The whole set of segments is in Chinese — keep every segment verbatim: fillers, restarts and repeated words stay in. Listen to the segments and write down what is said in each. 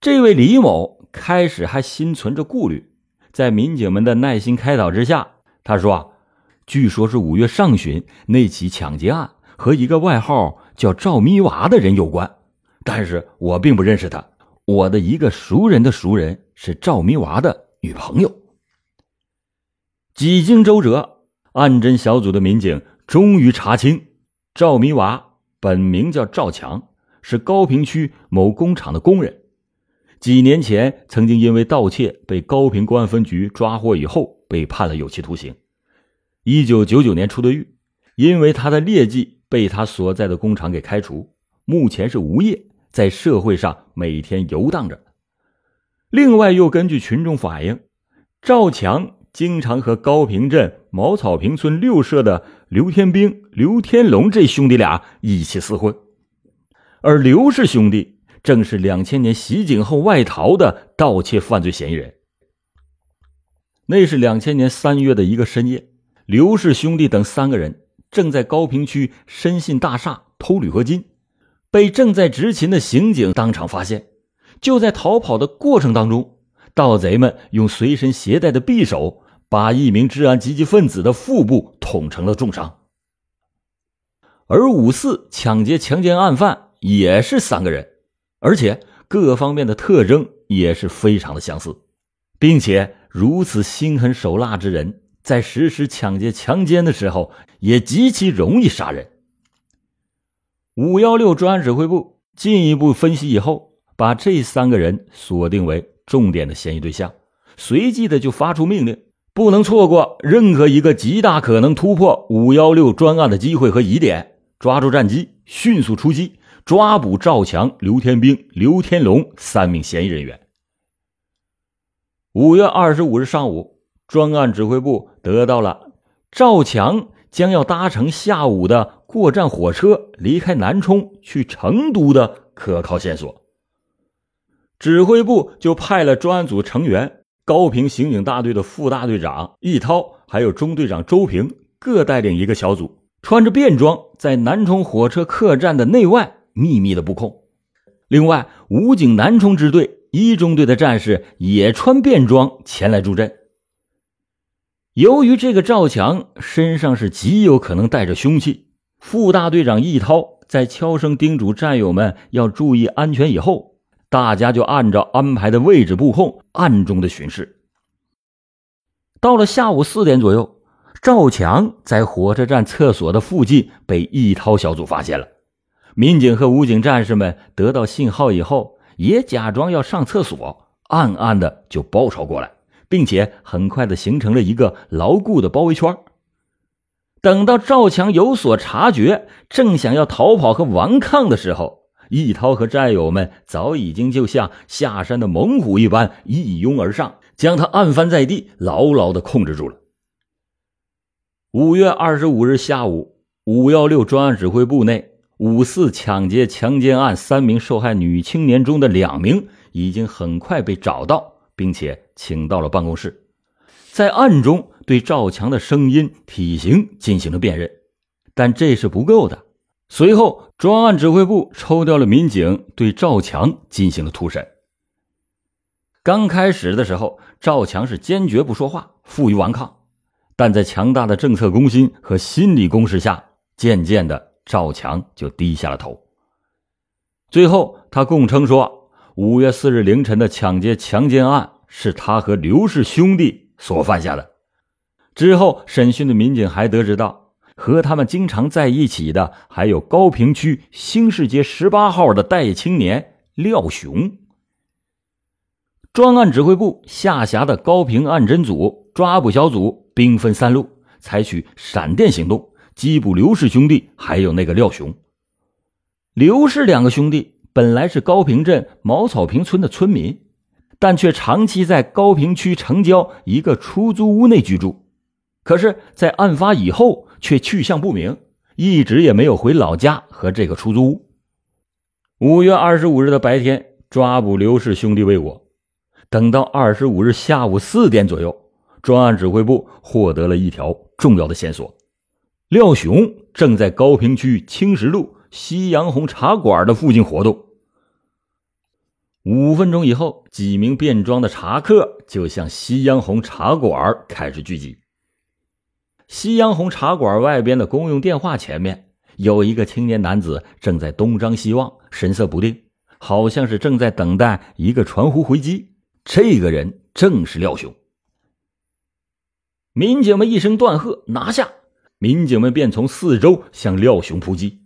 这位李某开始还心存着顾虑，在民警们的耐心开导之下，他说啊，据说是五月上旬那起抢劫案和一个外号叫赵咪娃的人有关，但是我并不认识他，我的一个熟人的熟人是赵咪娃的女朋友。几经周折，案侦小组的民警终于查清，赵咪娃本名叫赵强，是高平区某工厂的工人，几年前曾经因为盗窃被高平公安分局抓获以后被判了有期徒刑。一九九九年出的狱，因为他的劣迹被他所在的工厂给开除，目前是无业，在社会上每天游荡着。另外又根据群众反映，赵强经常和高平镇茅草坪村六社的刘天兵、刘天龙这兄弟俩一起厮混，而刘氏兄弟正是两千年袭警后外逃的盗窃犯罪嫌疑人。那是两千年三月的一个深夜，刘氏兄弟等三个人正在高平区深信大厦偷铝合金，被正在执勤的刑警当场发现。就在逃跑的过程当中，盗贼们用随身携带的匕首把一名治安积极分子的腹部捅成了重伤。而五四抢劫强奸案犯也是三个人，而且各方面的特征也是非常的相似，并且如此心狠手辣之人，在实施抢劫强奸的时候也极其容易杀人。五一六专案指挥部进一步分析以后，把这三个人锁定为重点的嫌疑对象，随即的就发出命令，不能错过任何一个极大可能突破五一六专案的机会和疑点，抓住战机，迅速出击，抓捕赵强、刘天兵、刘天龙三名嫌疑人员。五月二十五日上午，专案指挥部得到了赵强将要搭乘下午的过站火车离开南充去成都的可靠线索。指挥部就派了专案组成员高平刑警大队的副大队长易涛，还有中队长周平，各带领一个小组，穿着便装在南充火车客站的内外秘密的布控。另外，武警南充支队一中队的战士也穿便装前来助阵。由于这个赵强身上是极有可能带着凶器，副大队长易涛在悄声叮嘱战友们要注意安全以后，大家就按照安排的位置布控，暗中的巡视。到了下午四点左右，赵强在火车站厕所的附近被易涛小组发现了。民警和武警战士们得到信号以后，也假装要上厕所，暗暗的就包抄过来，并且很快的形成了一个牢固的包围圈。等到赵强有所察觉，正想要逃跑和顽抗的时候，易涛和战友们早已经就像下山的猛虎一般一拥而上，将他按翻在地，牢牢的控制住了。五月二十五日下午，五一六专案指挥部内五四抢劫强奸案三名受害女青年中的两名已经很快被找到，并且请到了办公室，在暗中对赵强的声音、体型进行了辨认，但这是不够的。随后专案指挥部抽调了民警对赵强进行了突审。刚开始的时候，赵强是坚决不说话，负隅顽抗，但在强大的政策攻心和心理攻势下，渐渐的赵强就低下了头。最后他供称说，五月四日凌晨的抢劫强奸案是他和刘氏兄弟所犯下的。之后审讯的民警还得知到，和他们经常在一起的还有高平区兴市街十八号的待业青年廖雄。专案指挥部下辖的高平案侦组、抓捕小组兵分三路，采取闪电行动，缉捕刘氏兄弟还有那个廖雄。刘氏两个兄弟本来是高平镇茅草坪村的村民，但却长期在高平区城郊一个出租屋内居住，可是在案发以后却去向不明，一直也没有回老家和这个出租屋。五月二十五日的白天，抓捕刘氏兄弟未果，等到二十五日下午四点左右，专案指挥部获得了一条重要的线索，廖雄正在高平区青石路夕阳红茶馆的附近活动。五分钟以后，几名便装的茶客就向夕阳红茶馆开始聚集。夕阳红茶馆外边的公用电话前面，有一个青年男子正在东张西望，神色不定，好像是正在等待一个传呼回击。这个人正是廖雄。民警们一声断喝，拿下！民警们便从四周向廖雄扑击。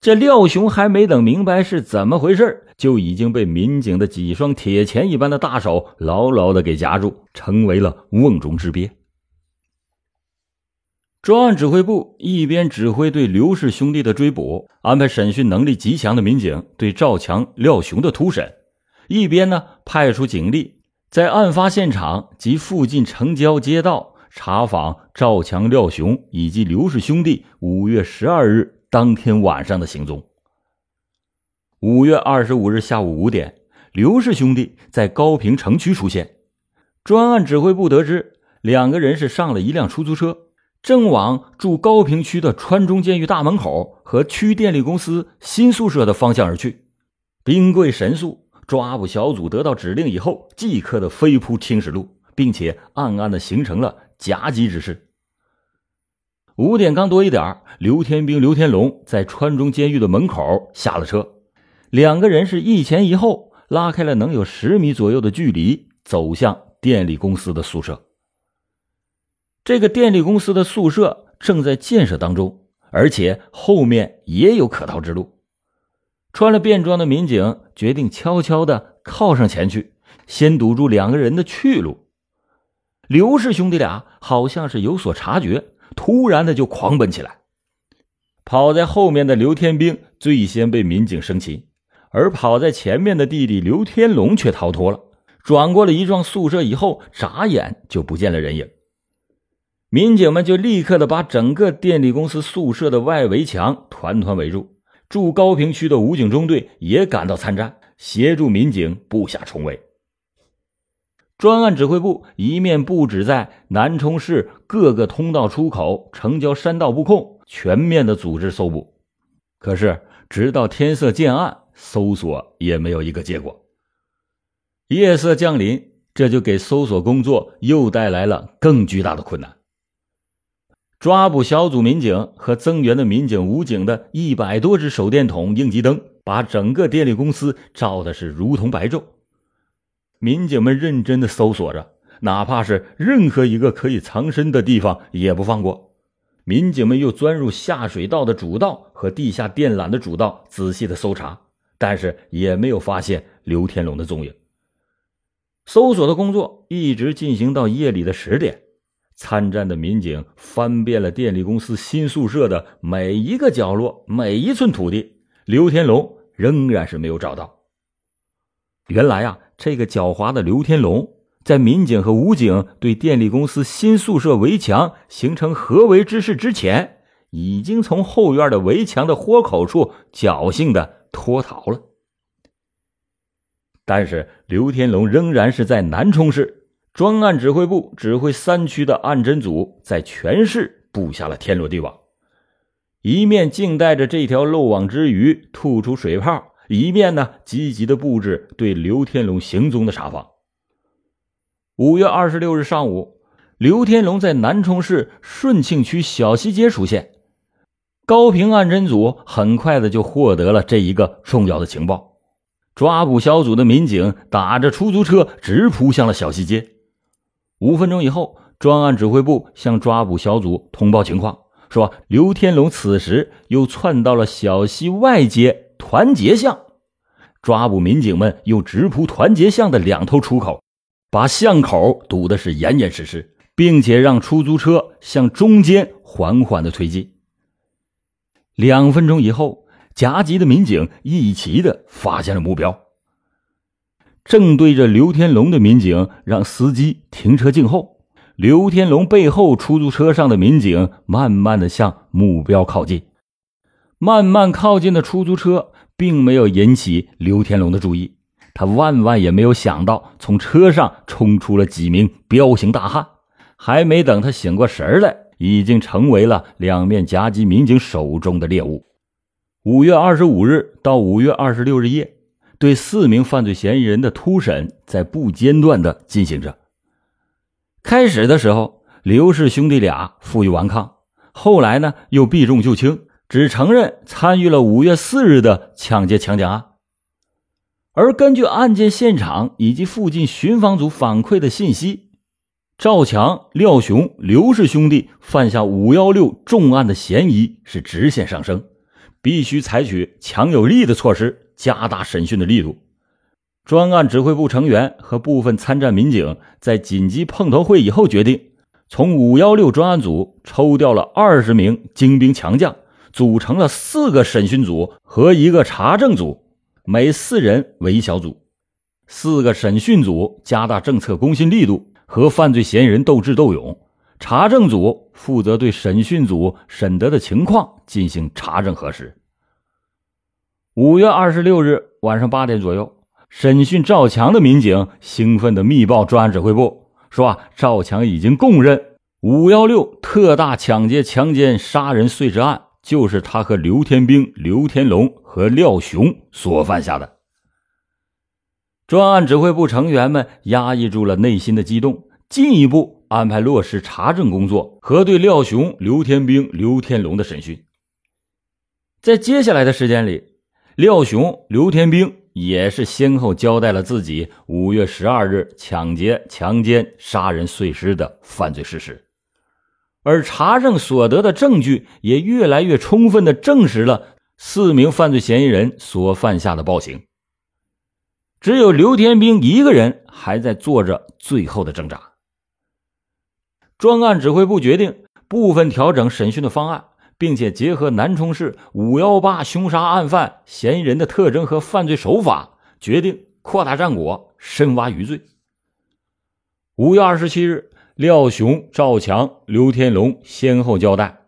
这廖雄还没等明白是怎么回事，就已经被民警的几双铁钳一般的大手牢牢的给夹住，成为了瓮中之鳖。专案指挥部一边指挥对刘氏兄弟的追捕，安排审讯能力极强的民警对赵强、廖雄的突审，一边呢派出警力在案发现场及附近城郊街道查访赵强、廖雄以及刘氏兄弟五月十二日当天晚上的行踪。五月二十五日下午五点，刘氏兄弟在高平城区出现。专案指挥部得知，两个人是上了一辆出租车，正往驻高平区的川中监狱大门口和区电力公司新宿舍的方向而去。兵贵神速，抓捕小组得到指令以后，即刻的飞扑青石路，并且暗暗的形成了夹击之势。五点刚多一点，刘天兵、刘天龙在川中监狱的门口下了车，两个人是一前一后，拉开了能有十米左右的距离，走向电力公司的宿舍。这个电力公司的宿舍正在建设当中，而且后面也有可逃之路。穿了便装的民警决定悄悄地靠上前去，先堵住两个人的去路。刘氏兄弟俩好像是有所察觉，突然的就狂奔起来。跑在后面的刘天兵最先被民警生擒，而跑在前面的弟弟刘天龙却逃脱了，转过了一幢宿舍以后，眨眼就不见了人影。民警们就立刻的把整个电力公司宿舍的外围墙团团围住，驻高平区的武警中队也赶到参战，协助民警布下重围。专案指挥部一面布置在南充市各个通道出口、城郊山道布控，全面的组织搜捕。可是直到天色渐暗，搜索也没有一个结果。夜色降临，这就给搜索工作又带来了更巨大的困难。抓捕小组民警和增援的民警武警的一百多只手电筒、应急灯，把整个电力公司照的是如同白昼。民警们认真地搜索着，哪怕是任何一个可以藏身的地方也不放过。民警们又钻入下水道的主道和地下电缆的主道仔细地搜查，但是也没有发现刘天龙的踪影。搜索的工作一直进行到夜里的十点，参战的民警翻遍了电力公司新宿舍的每一个角落、每一寸土地，刘天龙仍然是没有找到。原来啊，这个狡猾的刘天龙在民警和武警对电力公司新宿舍围墙形成合围之势之前，已经从后院的围墙的豁口处侥幸的脱逃了。但是刘天龙仍然是在南充市，专案指挥部指挥三区的案侦组在全市布下了天罗地网，一面静待着这条漏网之鱼吐出水泡，一面呢积极的布置对刘天龙行踪的查访。五月二十六日上午，刘天龙在南充市顺庆区小西街出现。高平案侦组很快的就获得了这一个重要的情报，抓捕小组的民警打着出租车直扑向了小西街。五分钟以后，专案指挥部向抓捕小组通报情况，说刘天龙此时又窜到了小西外街团结巷。抓捕民警们又直扑团结巷的两头出口，把巷口堵得是严严实实，并且让出租车向中间缓缓的推进。两分钟以后，夹击的民警一齐的发现了目标，正对着刘天龙的民警让司机停车静候，刘天龙背后出租车上的民警慢慢的向目标靠近。慢慢靠近的出租车并没有引起刘天龙的注意，他万万也没有想到从车上冲出了几名彪形大汉，还没等他醒过神来，已经成为了两面夹击民警手中的猎物。五月二十五日到五月二十六日夜，对四名犯罪嫌疑人的突审在不间断地进行着。开始的时候，刘氏兄弟俩负隅顽抗，后来呢又避重就轻，只承认参与了五月四日的抢劫强奸案。而根据案件现场以及附近巡防组反馈的信息，赵强、廖雄、刘氏兄弟犯下五一六重案的嫌疑是直线上升，必须采取强有力的措施，加大审讯的力度。专案指挥部成员和部分参战民警在紧急碰头会以后决定，从五一六专案组抽调了二十名精兵强将，组成了四个审讯组和一个查证组，每四人为一小组。四个审讯组加大政策公信力度，和犯罪嫌疑人斗智斗勇，查证组负责对审讯组审得的情况进行查证核实。五月二十六日晚上八点左右，审讯赵强的民警兴奋地密报专案指挥部，说啊，赵强已经供认五一六特大抢劫强奸杀人碎尸案就是他和刘天兵、刘天龙和廖雄所犯下的。专案指挥部成员们压抑住了内心的激动，进一步安排落实查证工作和对廖雄、刘天兵、刘天龙的审讯。在接下来的时间里，廖雄、刘天兵也是先后交代了自己五月十二日抢劫、强奸、杀人碎尸的犯罪事实，而查证所得的证据也越来越充分地证实了四名犯罪嫌疑人所犯下的暴行。只有刘天兵一个人还在做着最后的挣扎。专案指挥部决定部分调整审讯的方案，并且结合南充市五一八凶杀案犯嫌疑人的特征和犯罪手法，决定扩大战果，深挖余罪。五月二十七日，廖雄、赵强、刘天龙先后交代，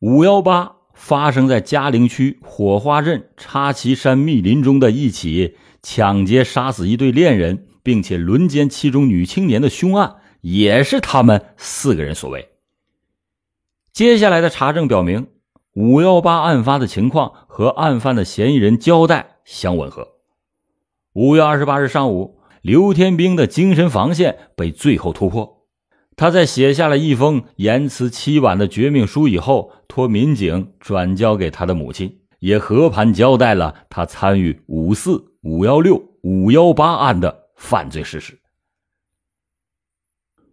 五一八发生在嘉陵区火花镇插旗山密林中的一起抢劫杀死一对恋人，并且轮奸其中女青年的凶案，也是他们四个人所为。接下来的查证表明，五一八案发的情况和案犯的嫌疑人交代相吻合。五月二十八日上午，刘天兵的精神防线被最后突破。他在写下了一封言辞凄婉的绝命书以后，托民警转交给他的母亲，也和盘交代了他参与五四、五一六、五一八案的犯罪事实。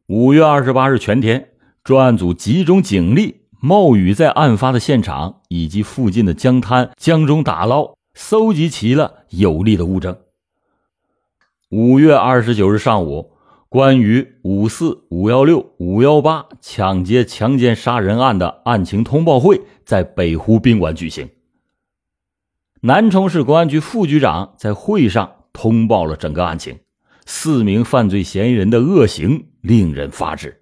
五月二十八日全天，专案组集中警力，冒雨在案发的现场以及附近的江滩、江中打捞，搜集齐了有力的物证。五月二十九日上午，关于五四、五一六、五一八抢劫强奸杀人案的案情通报会在北湖宾馆举行。南充市公安局副局长在会上通报了整个案情，四名犯罪嫌疑人的恶行令人发指。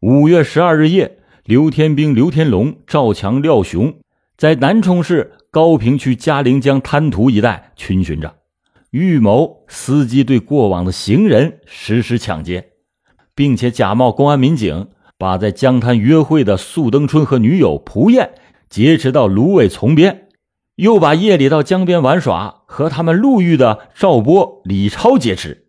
五月十二日夜，刘天兵、刘天龙、赵强、廖雄在南充市高平区嘉陵江滩涂一带逡巡着，预谋司机对过往的行人实施抢劫，并且假冒公安民警，把在江滩约会的素登春和女友蒲艳劫持到芦苇丛边，又把夜里到江边玩耍和他们路遇的赵波、李超劫持，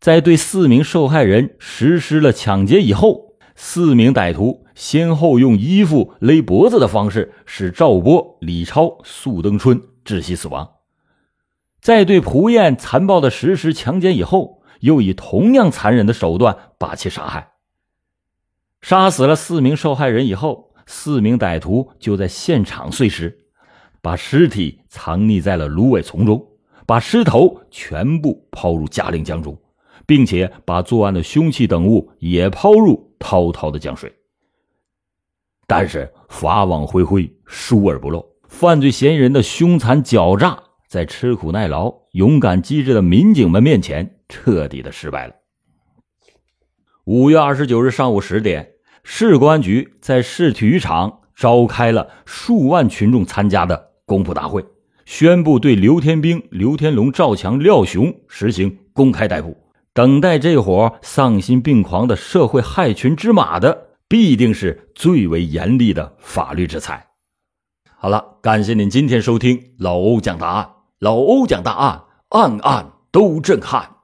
在对四名受害人实施了抢劫以后，四名歹徒先后用衣服勒脖子的方式使赵波、李超、素登春窒息死亡，在对蒲艳残暴的实施强奸以后，又以同样残忍的手段把其杀害。杀死了四名受害人以后，四名歹徒就在现场碎尸，把尸体藏匿在了芦苇丛中，把尸头全部抛入嘉陵江中，并且把作案的凶器等物也抛入滔滔的江水。但是法网恢恢，疏而不漏，犯罪嫌疑人的凶残狡诈在吃苦耐劳、勇敢机智的民警们面前彻底的失败了。五月二十九日上午十点，市公安局在市体育场召开了数万群众参加的公布大会，宣布对刘天兵、刘天龙、赵强、廖雄实行公开逮捕，等待这伙丧心病狂的社会害群之马的必定是最为严厉的法律制裁。好了，感谢您今天收听老欧讲答案，老欧讲大案，案案都震撼。